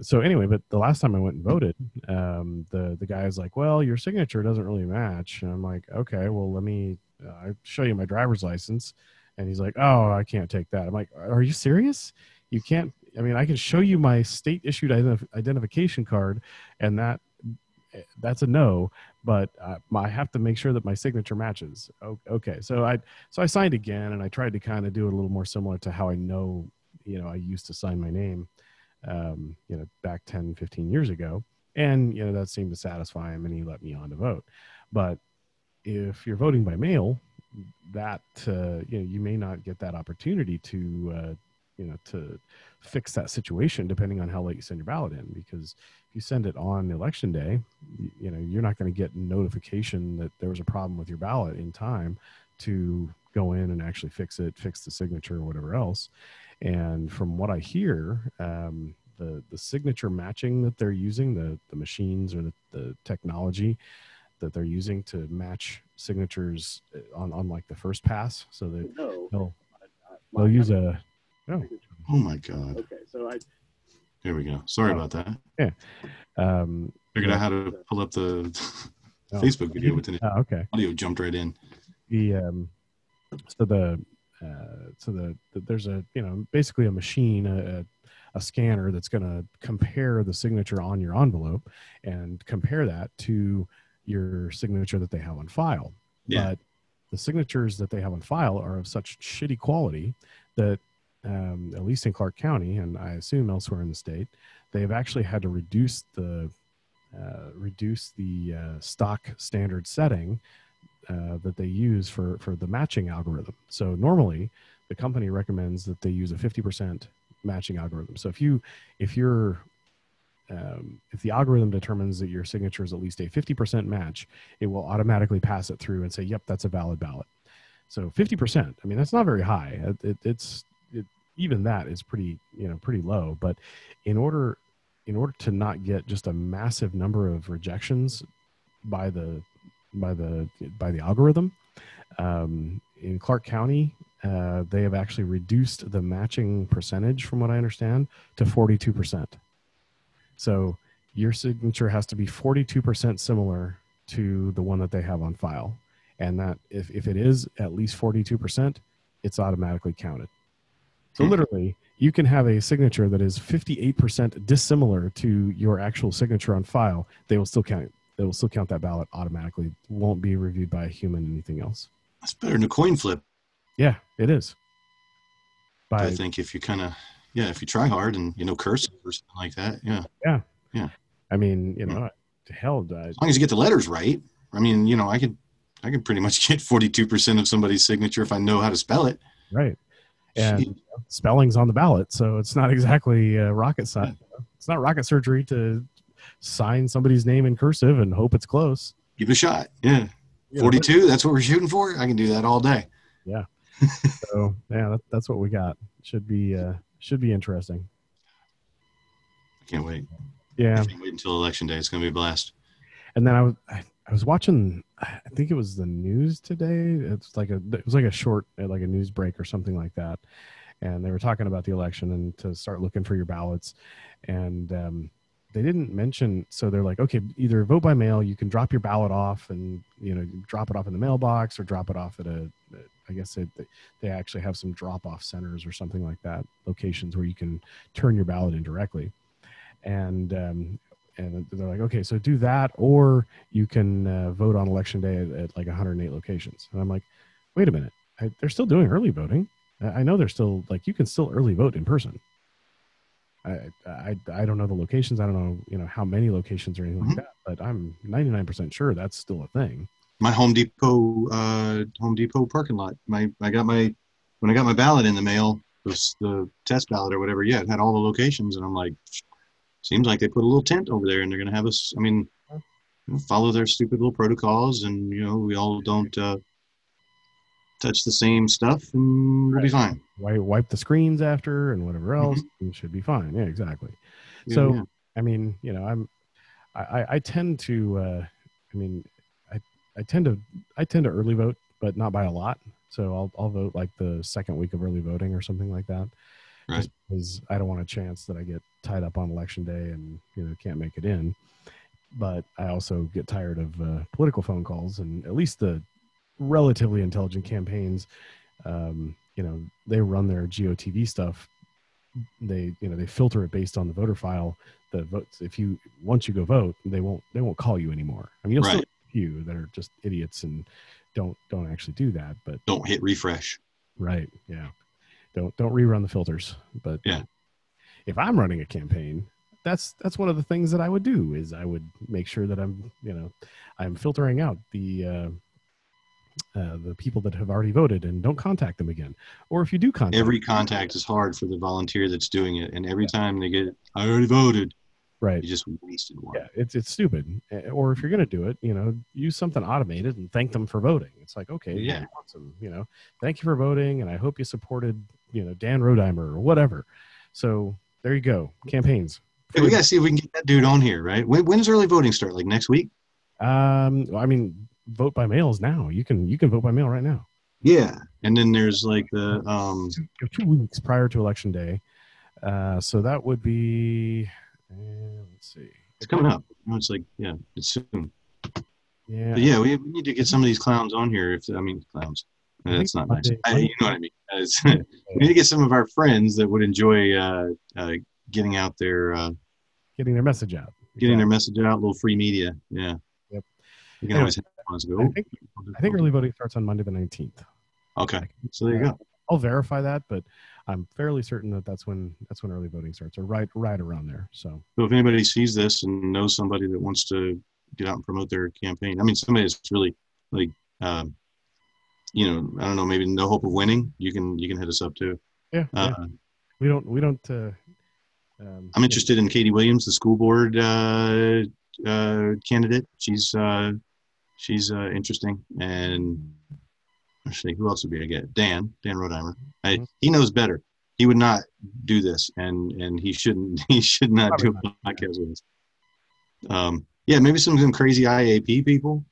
So anyway, but the last time I went and voted, the guy's like, well, your signature doesn't really match. And I'm like, okay, well, let me show you my driver's license. And he's like, oh, I can't take that. I'm like, are you serious? You can't. I mean, I can show you my state issued identification card, and that's a no, but I have to make sure that my signature matches. Okay. So I signed again, and I tried to kind of do it a little more similar to how I know, I used to sign my name. Back 10, 15 years ago. And, that seemed to satisfy him, and he let me on to vote. But if you're voting by mail, that, you may not get that opportunity to fix that situation, depending on how late you send your ballot in, because if you send it on election day, you're not going to get notification that there was a problem with your ballot in time to go in and actually fix the signature or whatever else. And from what I hear, the signature matching that they're using, the machines or the technology that they're using to match signatures on like the first pass, so that they'll use a. No. Oh my God. Okay, so here we go. Sorry about that. Yeah. Figured out how to pull up the Facebook video with the audio jumped right in. So there's a basically a machine, a scanner that's going to compare the signature on your envelope and compare that to your signature that they have on file. Yeah. But the signatures that they have on file are of such shitty quality that, at least in Clark County, and I assume elsewhere in the state, they've actually had to reduce the stock standard setting that they use for the matching algorithm. So normally the company recommends that they use a 50% matching algorithm. So if the algorithm determines that your signature is at least a 50% match, it will automatically pass it through and say, yep, that's a valid ballot. So 50%, I mean, that's not very high. Even that is pretty low, but in order to not get just a massive number of rejections by the algorithm, in Clark County, they have actually reduced the matching percentage, from what I understand, to 42%. So your signature has to be 42% similar to the one that they have on file. And that if it is at least 42%, it's automatically counted. So literally, you can have a signature that is 58% dissimilar to your actual signature on file. They will still count it. They will still count that ballot automatically. It won't be reviewed by a human, anything else. That's better than a coin flip. Yeah, it is. I think if you if you try hard and, cursive or something like that. Yeah. Yeah. Yeah. I mean, as long as you get the letters right. I mean, I can pretty much get 42% of somebody's signature if I know how to spell it. Right. And spelling's on the ballot, so it's not exactly rocket science. Yeah. It's not rocket surgery to sign somebody's name in cursive and hope it's close. Give it a shot. Yeah. 42, that's what we're shooting for. I can do that all day. Yeah. So yeah, that's what we got. Should be interesting. I can't wait. Yeah. I can't wait until election day. It's going to be a blast. And then I was watching, I think it was the news today. It was like a short, like a news break or something like that. And they were talking about the election and to start looking for your ballots. And they didn't mention, so they're like, okay, either vote by mail, you can drop your ballot off and, drop it off in the mailbox, or drop it off at I guess they actually have some drop-off centers or something like that, locations where you can turn your ballot in directly. And they're like, okay, so do that, or you can vote on election day at like 108 locations. And I'm like, wait a minute, they're still doing early voting. I know they're still, like, you can still early vote in person. I don't know the locations. I don't know, how many locations or anything like that, but I'm 99% sure that's still a thing. My Home Depot parking lot. When I got my ballot in the mail, the test ballot or whatever. Yeah, it had all the locations, and I'm like, seems like they put a little tent over there, and they're gonna have us. I mean, follow their stupid little protocols, and we all don't touch the same stuff, and we'll be fine. Wipe the screens after, and whatever else, and should be fine. Yeah, exactly. Yeah, so, yeah. I mean, I tend to early vote, but not by a lot. So I'll vote like the second week of early voting or something like that, right? Just because I don't want a chance that I get tied up on election day and can't make it in. But I also get tired of political phone calls, and at least the relatively intelligent campaigns, they run their GOTV stuff. They filter it based on the voter file. The votes, once you go vote, they won't call you anymore. I mean, you'll still few that are just idiots and don't actually do that, but don't hit refresh, right? Yeah, don't rerun the filters. But yeah, if I'm running a campaign, that's one of the things that I would do, is I would make sure that I'm I'm filtering out the people that have already voted, and don't contact them again. Or if you do contact every contact them, is hard for the volunteer that's doing it, and every time they get, I already voted. Right. You just wasted one. Yeah, it's stupid. Or if you're going to do it, use something automated and thank them for voting. It's like, okay, yeah, awesome. Thank you for voting, and I hope you supported, Dan Rodimer or whatever. So there you go. Campaigns. Hey, we got to see if we can get that dude on here, right? When does early voting start? Like next week? Vote by mail is now. You can vote by mail right now. Yeah. And then there's like the... 2 weeks prior to election day. So that would be... Let's see. It's coming up. It's like, yeah, it's soon. Yeah. But yeah, we need to get some of these clowns on here. Clowns. That's not nice. You know what I mean? We need to get some of our friends that would enjoy getting out there. Getting their message out. Getting their message out, a little free media. Yeah. Yep. You can always have I think early voting starts on Monday the 19th. Okay, so there you go. I'll verify that, but I'm fairly certain that that's when early voting starts, or right around there. So if anybody sees this and knows somebody that wants to get out and promote their campaign, I mean, somebody that's really like, I don't know, maybe no hope of winning, you can hit us up too. Yeah, we don't. I'm interested in Katie Williams, the school board candidate. She's interesting. And let's see, who else would be to get? Dan Rodimer. He knows better. He would not do this, and he shouldn't. He should not do a podcast with us. Yeah, maybe some crazy IAP people.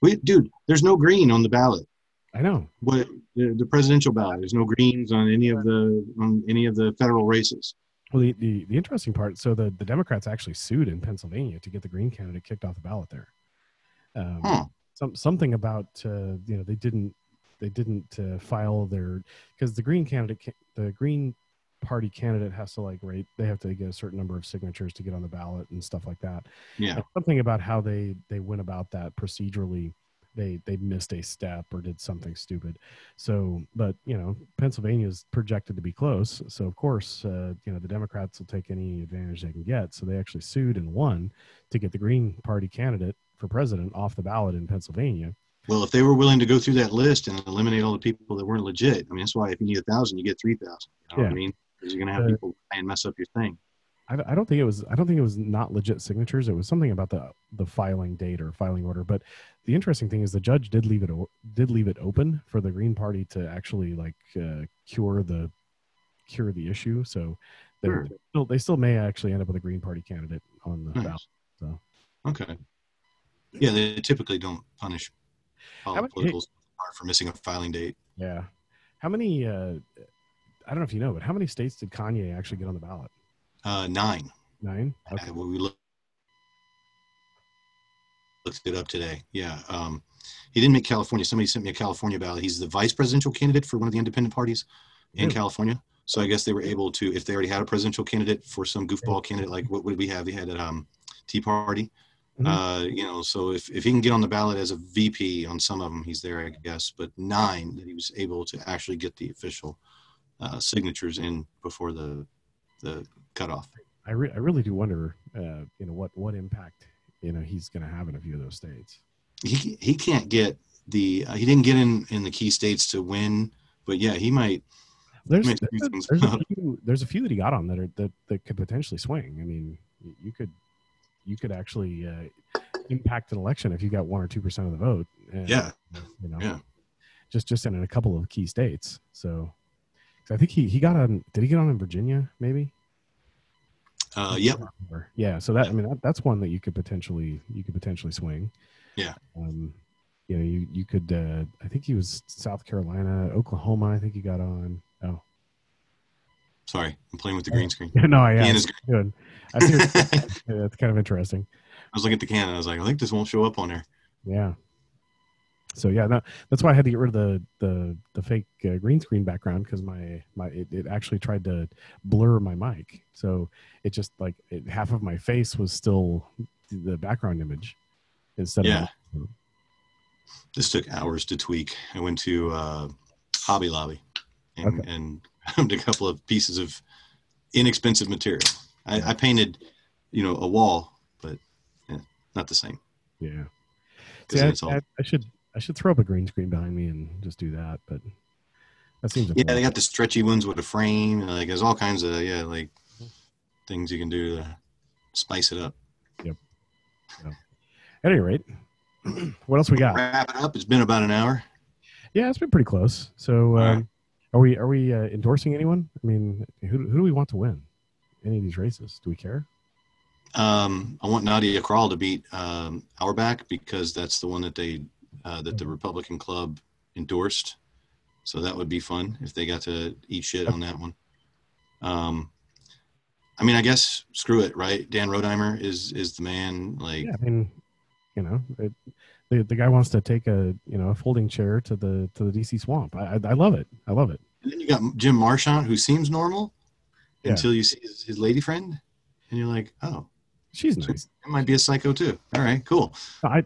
There's no green on the ballot. I know. What the presidential ballot? There's no greens on any of the federal races. Well, the interesting part. So the Democrats actually sued in Pennsylvania to get the green candidate kicked off the ballot there. Something about they didn't file their, because the Green Party candidate has to they have to get a certain number of signatures to get on the ballot and stuff like that. Yeah. And something about how they went about that procedurally. They missed a step or did something stupid. So, but Pennsylvania is projected to be close. So of course, the Democrats will take any advantage they can get. So they actually sued and won to get the Green Party candidate for president off the ballot in Pennsylvania. Well, if they were willing to go through that list and eliminate all the people that weren't legit, I mean, that's why if you need 1,000, you get 3,000. You know what I mean? Because you're going to have people try and mess up your thing. I don't think it was not legit signatures. It was something about the filing date or filing order. But the interesting thing is the judge did leave it open for the Green Party to actually cure the issue. So they still may actually end up with a Green Party candidate on the ballot. So. Okay. Yeah, they typically don't punish political for missing a filing date. Yeah. How many? I don't know if you know, but how many states did Kanye actually get on the ballot? 9. 9? Okay. We looked it up today. Yeah. He didn't make California. Somebody sent me a California ballot. He's the vice presidential candidate for one of the independent parties in California. So I guess they were able to, if they already had a presidential candidate for some goofball candidate, like what would we have? They had a Tea Party. Mm-hmm. So if he can get on the ballot as a VP on some of them, he's there, I guess. But 9 that he was able to actually get the official signatures in before the cutoff. I really do wonder, what impact, he's going to have in a few of those states. He can't get he didn't get in the key states to win, but yeah, he might. There's a few that he got on that could potentially swing. I mean, you could actually impact an election if you got 1 or 2% of the vote. And, yeah. Just in a couple of key states. So. I think he got on. Did he get on in Virginia? Maybe. Yep. Yeah. So that, I mean, that's one that you could potentially swing. Yeah. You could. I think he was South Carolina, Oklahoma. I think he got on. Oh. Sorry, I'm playing with the green screen. No, I am. Good. That's kind of interesting. I was looking at the can and I was like, I think this won't show up on there. Yeah. So yeah, that's why I had to get rid of the fake green screen background, because it actually tried to blur my mic. So it just half of my face was still the background image instead of. This took hours to tweak. I went to Hobby Lobby and found a couple of pieces of inexpensive material. I painted, a wall, but not the same. Yeah. See, I should throw up a green screen behind me and just do that, but that seems important. Yeah, they got the stretchy ones with a frame. There's all kinds of things you can do to spice it up. Yep. So, at any rate, what else we got? Wrap it up. It's been about an hour. Yeah, it's been pretty close. So, right. Are we endorsing anyone? I mean, who do we want to win any of these races? Do we care? I want Nadia Krall to beat Auerbach, because that's the one that the Republican Club endorsed. So that would be fun if they got to eat shit on that one. I guess screw it, right? Dan Rodimer is the man. The guy wants to take a folding chair to the DC swamp. I love it. I love it. And then you got Jim Marchant, who seems normal until you see his lady friend, and you're like, oh, She's nice. It might be a psycho too. All right, cool. I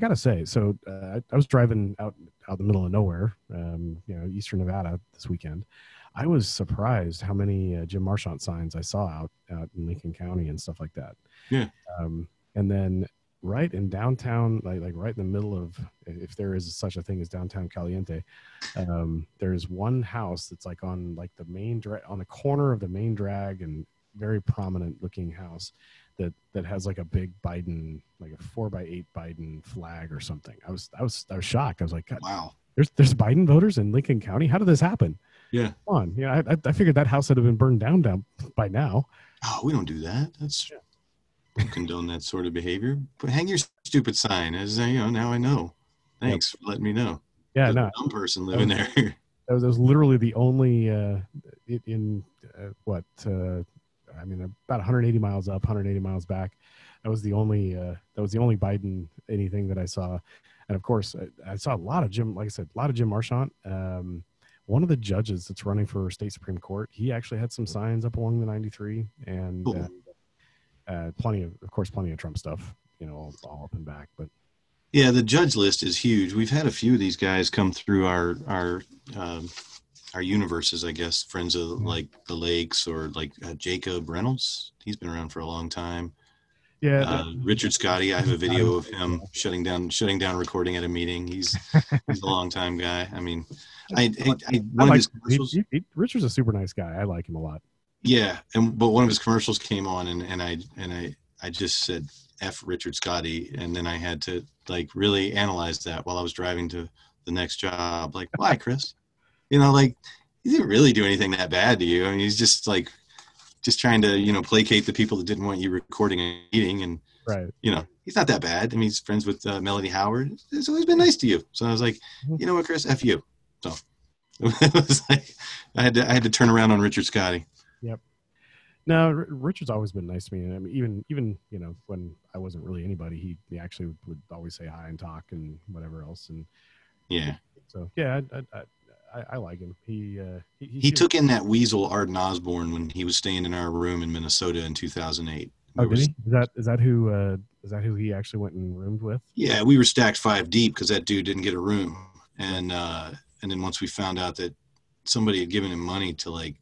gotta say, so I was driving out the middle of nowhere, Eastern Nevada this weekend. I was surprised how many Jim Marchant signs I saw out in Lincoln County and stuff like that. Yeah. And then right in downtown, like right in the middle of, if there is such a thing as downtown Caliente, there's one house that's like on like the main drag, on the corner of the main drag, and very prominent looking house that has like a big Biden, like a 4x8 Biden flag or something. I was shocked. I was like, God, wow, there's Biden voters in Lincoln County. How did this happen? Yeah. Come on. Yeah. I figured that house would have been burned down by now. Oh, we don't do that. We don't condone that sort of behavior. But hang your stupid sign. As now I know. Thanks for letting me know. Yeah. There's a dumb person living there. That was literally the only, about 180 miles up, 180 miles back. That was the only Biden anything that I saw. And of course I saw a lot of Jim Marchant. One of the judges that's running for state Supreme Court, he actually had some signs up along the 93 and cool. Plenty of Trump stuff, all up and back, but. Yeah. The judge list is huge. We've had a few of these guys come through our universes, I guess, friends of like the Lakes or like Jacob Reynolds. He's been around for a long time. Yeah. Richard Scotti. I have a video of him shutting down recording at a meeting. He's a long time guy. I mean, Richard's a super nice guy. I like him a lot. Yeah. But one of his commercials came on and I just said, F Richard Scotti. And then I had to like really analyze that while I was driving to the next job. Like, why, Chris? He didn't really do anything that bad to you. I mean, he's just like, just trying to, placate the people that didn't want you recording a meeting. And, right. He's not that bad. I mean, he's friends with Melody Howard. It's always been nice to you. So I was like, you know what, Chris, F you. So it was like, I had to turn around on Richard Scotti. Yep. No, Richard's always been nice to me. I mean, even, when I wasn't really anybody, he actually would always say hi and talk and whatever else. And yeah. So yeah, I like him. He took in that weasel Arden Osborne when he was staying in our room in Minnesota in 2008. Oh, did he? Is that who he actually went and roomed with? Yeah, we were stacked 5 deep because that dude didn't get a room, and then once we found out that somebody had given him money to like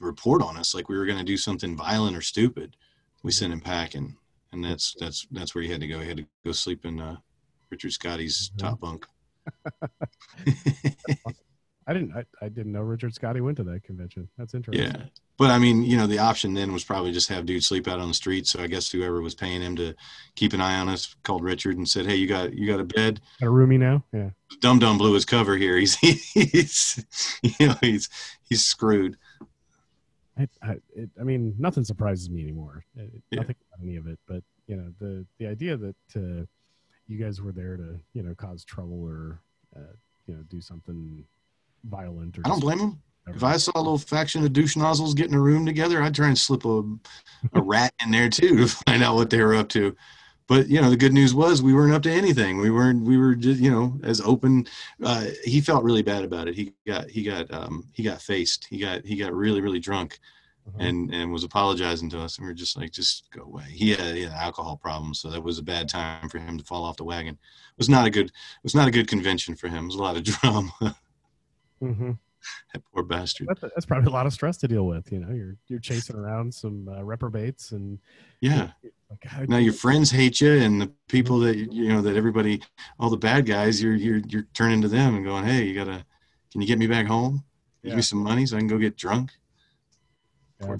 report on us, like we were going to do something violent or stupid, we sent him packing, and that's where he had to go. He had to go sleep in Richard Scotti's top bunk. I didn't know Richard Scotti went to that convention. That's interesting. Yeah, but I mean, the option then was probably just have dude sleep out on the street. So I guess whoever was paying him to keep an eye on us called Richard and said, "Hey, you got a bed? Got a roomie now?" Yeah. Dum Dum blew his cover here. He's screwed. I mean, nothing surprises me anymore. Nothing about any of it. But the idea that you guys were there to cause trouble or do something violent. Or I don't blame him. If I saw a little faction of douche nozzles getting a room together, I'd try and slip a rat in there too to find out what they were up to. But the good news was we weren't up to anything. We were just as open. He felt really bad about it. He got faced. He got really really drunk, and was apologizing to us. And we were just like, just go away. He had alcohol problems, so that was a bad time for him to fall off the wagon. It was not a good convention for him. It was a lot of drama. Mm-hmm. That poor bastard. That's probably a lot of stress to deal with. You're chasing around some reprobates and yeah. Now your friends hate you, and the people that that everybody, all the bad guys, you're turning to them and going, "Hey, can you get me back home? Give me some money so I can go get drunk." Yeah,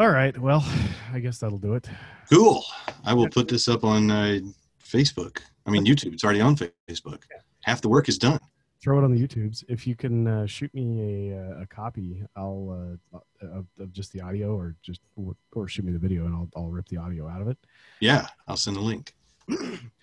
all right. Well, I guess that'll do it. Cool. I will put this up on Facebook. I mean, YouTube. It's already on Facebook. Half the work is done. Throw it on the YouTubes. If you can shoot me a copy, I'll of just the audio, or just shoot me the video, and I'll rip the audio out of it. Yeah, I'll send a link.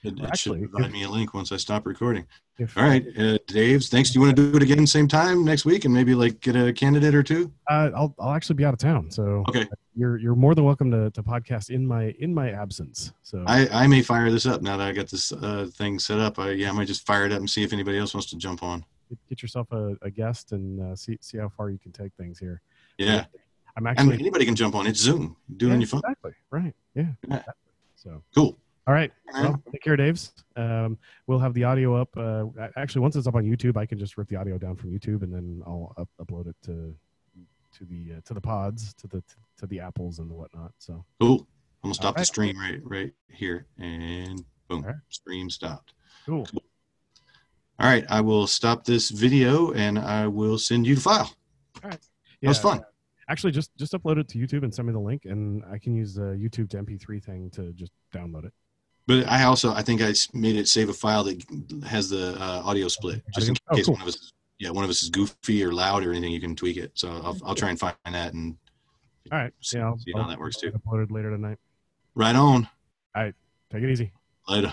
It should provide me a link once I stop recording. All right, Dave's. Thanks. Do you want to do it again same time next week, and maybe like get a candidate or two? I'll actually be out of town, so okay. You're more than welcome to podcast in my absence. So I may fire this up now that I got this thing set up. I might just fire it up and see if anybody else wants to jump on. Get yourself a guest and see how far you can take things here. Yeah. I'm actually. I mean, anybody can jump on. It's Zoom. Do it on your phone. Exactly. Right. Yeah. Exactly. So cool. All right. Well, take care, Daves. We'll have the audio up. Actually, once it's up on YouTube, I can just rip the audio down from YouTube, and then I'll upload it to the pods, to the apples and the whatnot. So cool. I'm gonna stop the stream right here, and boom, stream stopped. Cool. All right, I will stop this video, and I will send you the file. All right. Yeah, that was fun. Actually, just upload it to YouTube and send me the link, and I can use the YouTube to MP3 thing to just download it. But I think I made it save a file that has the audio split, just in case one of us is goofy or loud or anything. You can tweak it. So I'll try and find that and see how that works too. Uploaded later tonight. Right on. All right. Take it easy. Later.